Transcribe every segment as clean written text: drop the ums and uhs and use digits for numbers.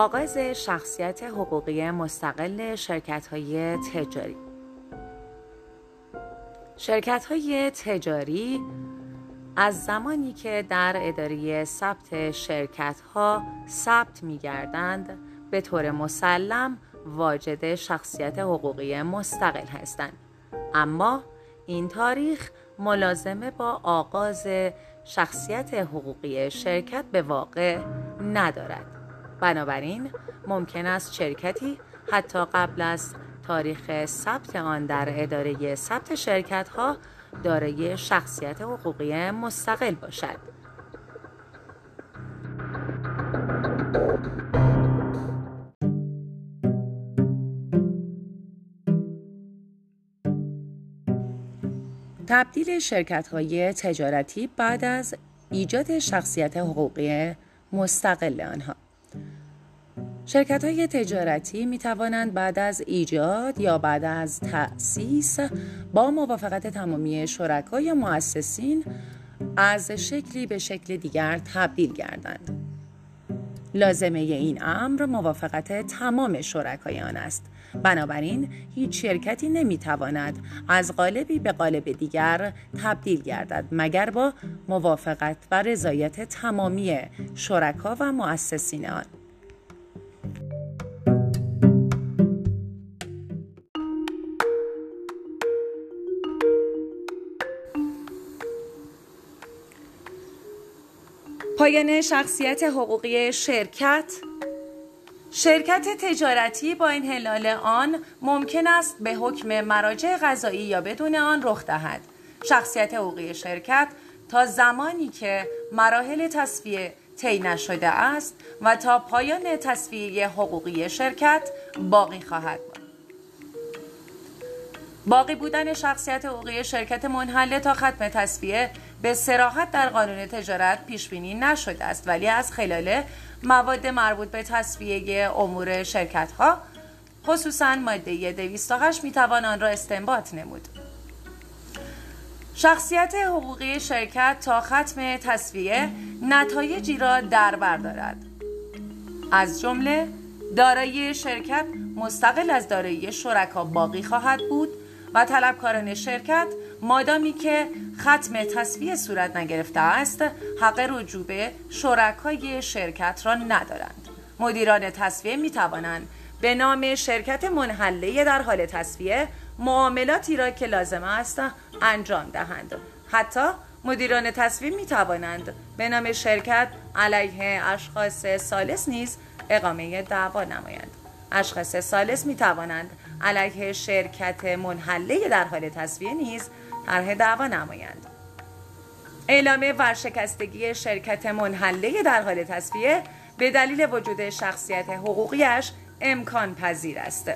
آغاز شخصیت حقوقی مستقل شرکت‌های تجاری. شرکت‌های تجاری از زمانی که در اداره ثبت شرکت‌ها ثبت می‌گردند به طور مسلم واجد شخصیت حقوقی مستقل هستند، اما این تاریخ ملازمه با آغاز شخصیت حقوقی شرکت به واقع ندارد. بنابراین ممکن است شرکتی حتی قبل از تاریخ ثبت آن در اداره ثبت شرکت‌ها دارای شخصیت حقوقی مستقل باشد. تبدیل شرکت‌های تجارتی بعد از ایجاد شخصیت حقوقی مستقل آنها. شرکت‌های تجارتی می‌توانند بعد از ایجاد یا بعد از تأسیس با موافقت تمامی شرکای یا مؤسسین از شکلی به شکل دیگر تبدیل گردند. لازمه این امر موافقت تمام شرکای آن است. بنابراین هیچ شرکتی نمی‌تواند از قالبی به قالب دیگر تبدیل گردد مگر با موافقت و رضایت تمامی شرکا و مؤسسین آن. پایان شخصیت حقوقی شرکت. شرکت تجارتی با انحلال آن ممکن است به حکم مراجع قضایی یا بدون آن رخ دهد. شخصیت حقوقی شرکت تا زمانی که مراحل تصفیه طی نشده است و تا پایان تصفیه حقوقی شرکت باقی خواهد بود. باقی بودن شخصیت حقوقی شرکت منحله تا ختم تصفیه به صراحت در قانون تجارت پیش بینی نشده است، ولی از خلال مواد مربوط به تصفیه امور شرکت ها خصوصا ماده 208 می توان آن را استنباط نمود. شخصیت حقوقی شرکت تا ختم تصفیه نتایجی را در بر دارد، از جمله دارایی شرکت مستقل از دارایی شرکا باقی خواهد بود و طلبکاران شرکت مادامی که ختم تصفیه صورت نگرفته است حق رجوع به شرکای شرکت را ندارند. مدیران تصفیه می توانند به نام شرکت منحله در حال تصفیه معاملاتی را که لازم است انجام دهند. حتی مدیران تصفیه می توانند به نام شرکت علیه اشخاص ثالث نیز اقامه دعوا نمایند. اشخاص ثالث می توانند علیه شرکت منحله در حال تصفیه نیز طرح دعوا نمایند. اعلام ورشکستگی شرکت منحله در حال تصفیه به دلیل وجود شخصیت حقوقیش امکان پذیر است.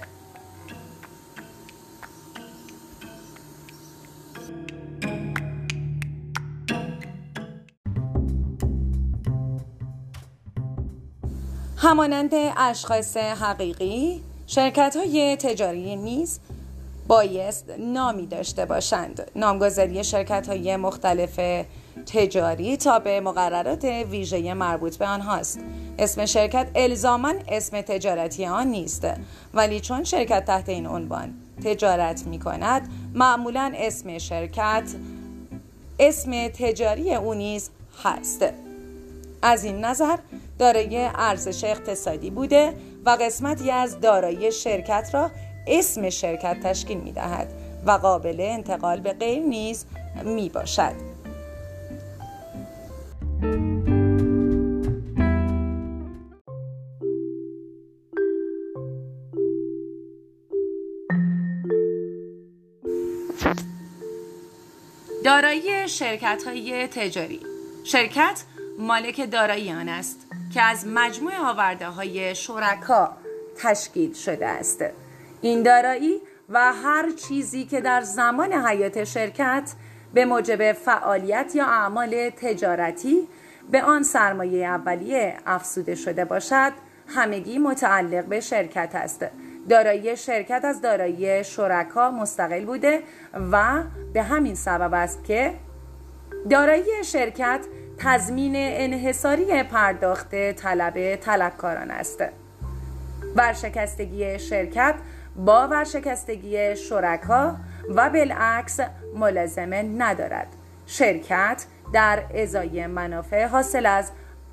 همانند اشخاص حقیقی، شرکت‌های تجاری نیز بایست نامی داشته باشند. نامگذاری شرکت‌های مختلف تجاری تابع مقررات ویژه مربوط به آنهاست. اسم شرکت الزاماً اسم تجارتی آن نیست، ولی چون شرکت تحت این عنوان تجارت می‌کند، معمولاً اسم شرکت اسم تجاری او نیز هست. از این نظر دارای ارزش اقتصادی بوده و قسمتی از دارایی شرکت را اسم شرکت تشکیل می دهد و قابل انتقال به غیر نیز می باشد. دارایی شرکت‌های تجاری. شرکت مالک دارایی آن است که از مجموع آورده‌های شرکا تشکیل شده است. این دارایی و هر چیزی که در زمان حیات شرکت به موجب فعالیت یا اعمال تجارتی به آن سرمایه اولیه افزوده شده باشد، همگی متعلق به شرکت است. دارایی شرکت از دارایی شرکا مستقل بوده و به همین سبب است که دارایی شرکت تضمین انحصاری پرداخت طلب طلبکاران است. ورشکستگی شرکت با ورشکستگی شرکا و بالعکس ملازمه ندارد. شرکت در ازای منافع حاصل از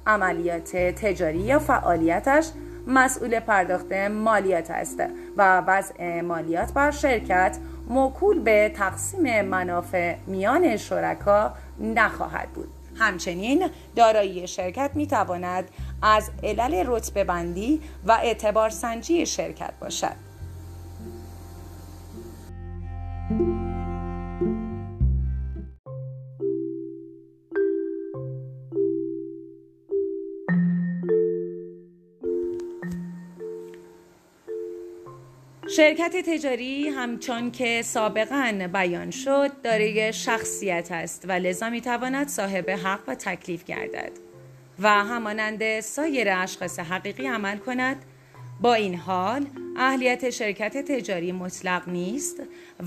عملیات تجاری یا فعالیتش مسئول پرداخت مالیات است و وضع مالیات بر شرکت موکول به تقسیم منافع میان شرکا نخواهد بود. همچنین دارایی شرکت میتواند از علل رتبه بندی و اعتبار سنجی شرکت باشد. شرکت تجاری همچون که سابقاً بیان شد دارای شخصیت است و لذا میتواند صاحب حق و تکلیف گردد و همانند سایر اشخاص حقیقی عمل کند. با این حال اهلیت شرکت تجاری مطلق نیست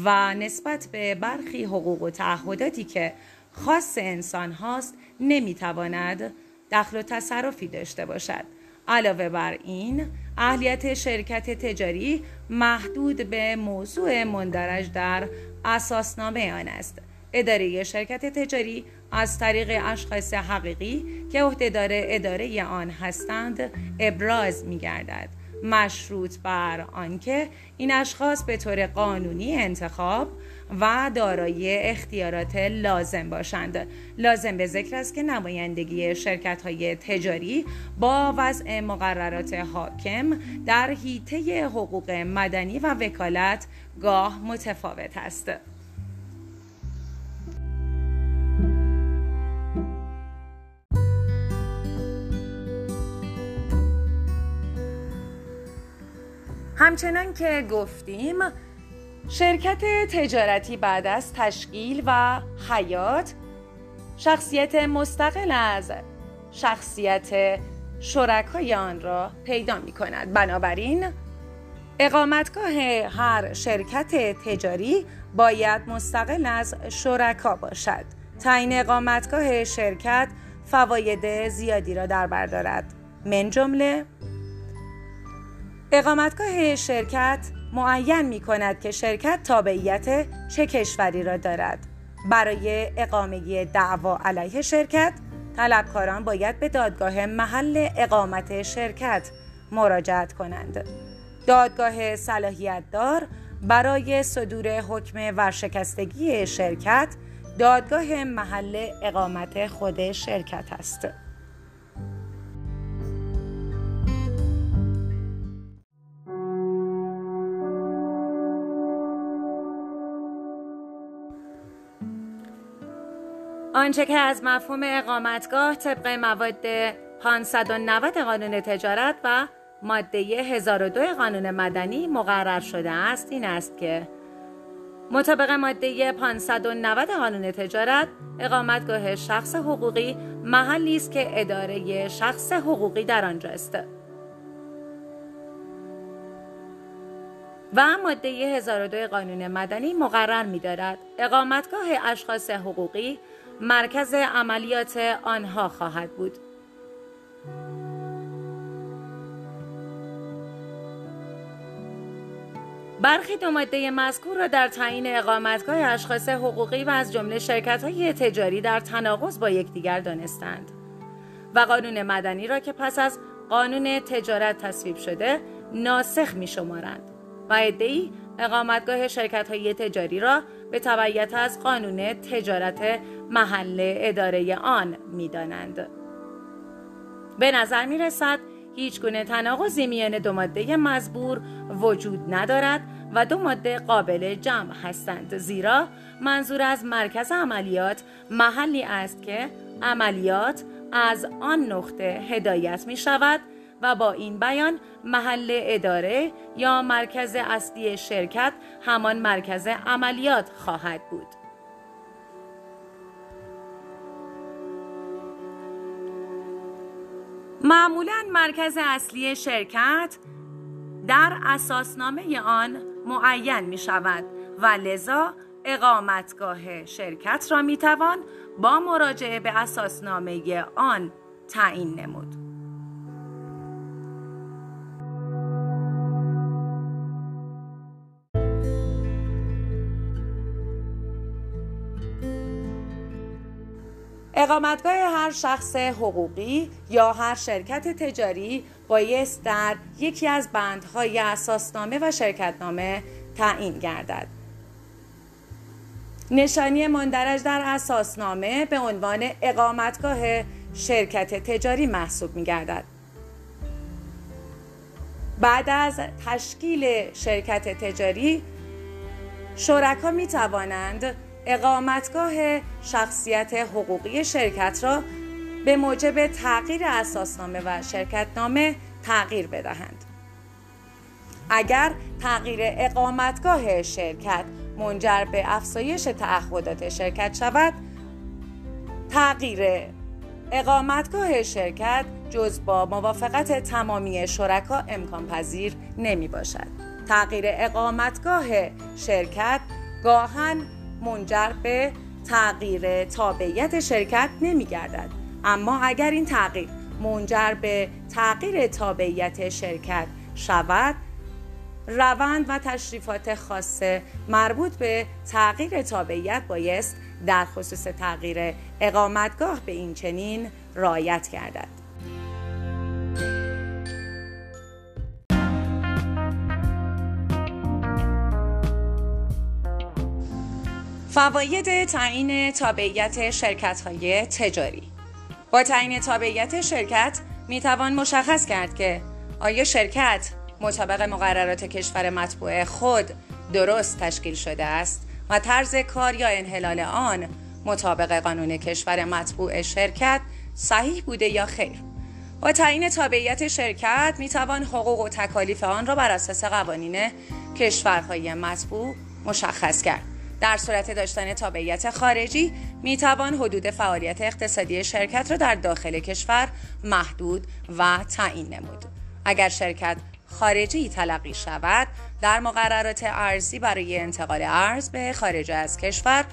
و نسبت به برخی حقوق و تعهداتی که خاص انسان هاست نمیتواند دخل و تصرفی داشته باشد. علاوه بر این اهلیت شرکت تجاری محدود به موضوع مندرج در اساسنامه آن است. اداره شرکت تجاری از طریق اشخاص حقیقی که عهدهدار اداره آن هستند ابراز می‌گردد، مشروط بر آنکه این اشخاص به طور قانونی انتخاب و دارای اختیارات لازم باشند. لازم به ذکر است که نمایندگی شرکت‌های تجاری با وضع مقررات حاکم در حیطه حقوق مدنی و وکالت گاه متفاوت است. همچنان که گفتیم شرکت تجارتی بعد از تشکیل و حیات شخصیت مستقل از شخصیت شرکای آن را پیدا می کند. بنابراین اقامتگاه هر شرکت تجاری باید مستقل از شرکا باشد. تعیین اقامتگاه شرکت فواید زیادی را در بر دارد، من جمله اقامتگاه شرکت معین می کند که شرکت تابعیت چه کشوری را دارد. برای اقامه دعوا علیه شرکت طلبکاران باید به دادگاه محل اقامت شرکت مراجعت کنند. دادگاه صلاحیت دار برای صدور حکم ورشکستگی شرکت دادگاه محل اقامت خود شرکت است. آنچه که از مفهوم اقامتگاه طبق مواد 590 قانون تجارت و ماده 1002 قانون مدنی مقرر شده است این است که مطابق ماده 590 قانون تجارت اقامتگاه شخص حقوقی محلی است که اداره شخص حقوقی در آنجاست و ماده 1002 قانون مدنی مقرر می‌دارد اقامتگاه اشخاص حقوقی مرکز عملیات آنها خواهد بود. برخی دو ماده مذکور را در تعیین اقامتگاه اشخاص حقوقی و از جمله شرکت‌های تجاری در تناقض با یکدیگر دانستند و قانون مدنی را که پس از قانون تجارت تصویب شده ناسخ می‌شمارند و عده‌ای اقامتگاه شرکت‌های تجاری را به تبعیت از قانون تجارت محل اداره آن می‌دانند. به نظر می‌رسد هیچگونه تناقضی میان دو ماده مزبور وجود ندارد و دو ماده قابل جمع هستند، زیرا منظور از مرکز عملیات محلی است که عملیات از آن نقطه هدایت می‌شود و با این بیان محل اداره یا مرکز اصلی شرکت همان مرکز عملیات خواهد بود. معمولاً مرکز اصلی شرکت در اساسنامه آن معین می شود و لذا اقامتگاه شرکت را می توان با مراجعه به اساسنامه آن تعیین نمود. اقامتگاه هر شخص حقوقی یا هر شرکت تجاری بایست در یکی از بندهای اساسنامه و شرکتنامه تعیین گردد. نشانی مندرج در اساسنامه به عنوان اقامتگاه شرکت تجاری محسوب می‌گردد. بعد از تشکیل شرکت تجاری، شرکا می توانند اقامتگاه شخصیت حقوقی شرکت را به موجب تغییر اساسنامه و شرکتنامه تغییر بدهند. اگر تغییر اقامتگاه شرکت منجر به افزایش تعهدات شرکت شود، تغییر اقامتگاه شرکت جز با موافقت تمامی شرکا امکان پذیر نمی باشد. تغییر اقامتگاه شرکت گاهن منجر به تغییر تابعیت شرکت نمی گردد، اما اگر این تغییر منجر به تغییر تابعیت شرکت شود، روند و تشریفات خاص مربوط به تغییر تابعیت بایست در خصوص تغییر اقامتگاه به این چنین رعایت گردد. فواید تعیین تابعیت شرکت‌های تجاری. با تعیین تابعیت شرکت می‌توان مشخص کرد که آیا شرکت مطابق مقررات کشور مطبوع خود درست تشکیل شده است و طرز کار یا انحلال آن مطابق قانون کشور مطبوع شرکت صحیح بوده یا خیر. با تعیین تابعیت شرکت می‌توان حقوق و تکالیف آن را بر اساس قوانین کشورهای مطبوع مشخص کرد. در صورت داشتن تابعیت خارجی میتوان حدود فعالیت اقتصادی شرکت را در داخل کشور محدود و تعیین نمود. اگر شرکت خارجی تلقی شود، در مقررات ارزی برای انتقال ارز به خارج از کشور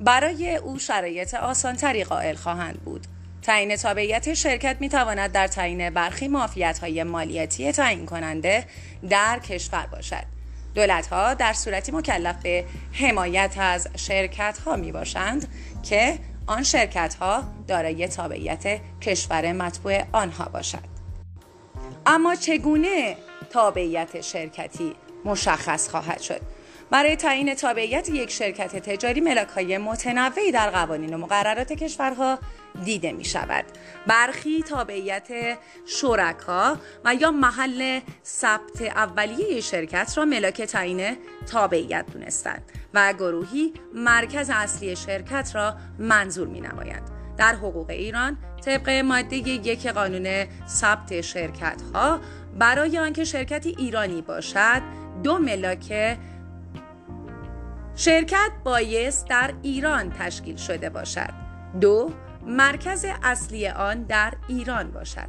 برای او شرایط آسانتری قائل خواهند بود. تعیین تابعیت شرکت میتواند در تعیین برخی معافیت‌های مالیاتی تعیین کننده در کشور باشد. دولت‌ها در صورتی مکلف به حمایت از شرکت‌ها می‌باشند که آن شرکت‌ها دارای تابعیت کشور مطبوع آنها باشد. اما چگونه تابعیت شرکتی مشخص خواهد شد؟ برای تعیین تابعیت یک شرکت تجاری ملاک‌های متنوعی در قوانین و مقررات کشورها دیده می شود. برخی تابعیت شرکا و یا محل ثبت اولیه شرکت را ملاک تعیین تابعیت دونستند و گروهی مرکز اصلی شرکت را منظور می نمایند. در حقوق ایران طبق ماده 1 قانون ثبت شرکت ها برای آنکه شرکتی ایرانی باشد، 2 ملاک شرکت بایست در ایران تشکیل شده باشد. 2 مرکز اصلی آن در ایران باشد.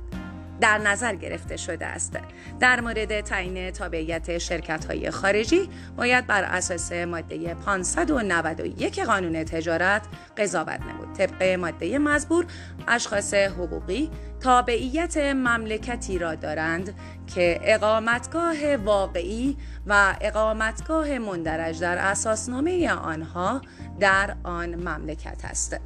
در نظر گرفته شده است. در مورد تعیین تابعیت شرکت‌های خارجی باید بر اساس ماده 591 قانون تجارت قضاوت نمود. طبق ماده مزبور، اشخاص حقوقی تابعیت مملکتی را دارند که اقامتگاه واقعی و اقامتگاه مندرج در اساسنامه آنها در آن مملکت است.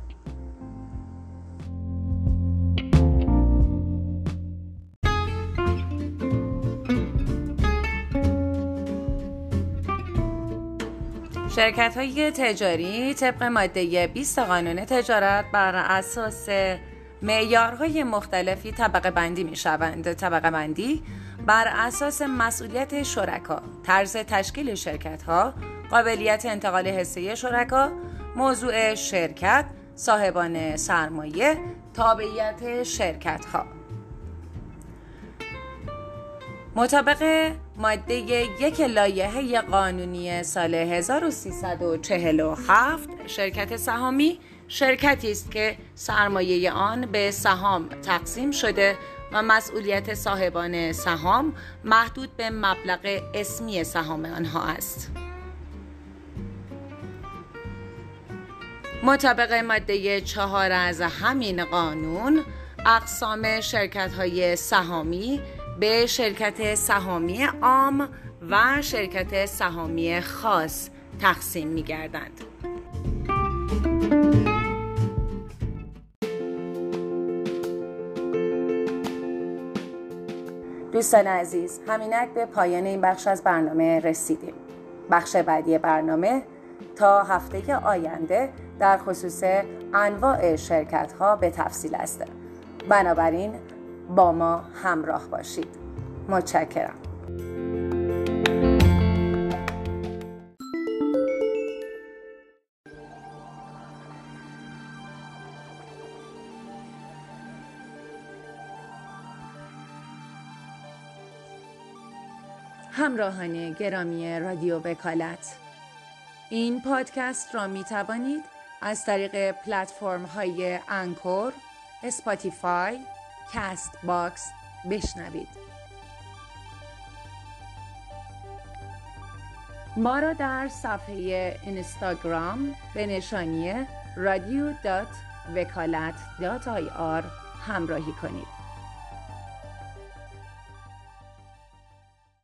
شرکت‌های تجاری طبق ماده 20 قانون تجارت بر اساس معیارهای مختلفی طبقه بندی می‌شوند. طبقه بندی بر اساس مسئولیت شرکا، طرز تشکیل شرکت‌ها، قابلیت انتقال حصه شرکا، موضوع شرکت، صاحبان سرمایه، تابعیت شرکت‌ها. مطابق ماده 1 لایحه قانونی سال 1347، شرکت سهامی شرکتی است که سرمایه آن به سهام تقسیم شده و مسئولیت صاحبان سهام محدود به مبلغ اسمی سهام آنها است. مطابق ماده 4 از همین قانون، اقسام شرکت‌های سهامی به شرکت سهامی عام و شرکت سهامی خاص تقسیم می گردند. دوستان عزیز، همینک به پایان این بخش از برنامه رسیدیم. بخش بعدی برنامه تا هفته آینده در خصوص انواع شرکت‌ها به تفصیل است. بنابراین با ما همراه باشید. متشکرم. همراهان گرامی رادیو وکالت، این پادکست را می توانید از طریق پلتفرم های انکور، اسپاتیفای، کاست باکس بشنوید. ما را در صفحه اینستاگرام به نشانی radio.vekalat.ir همراهی کنید.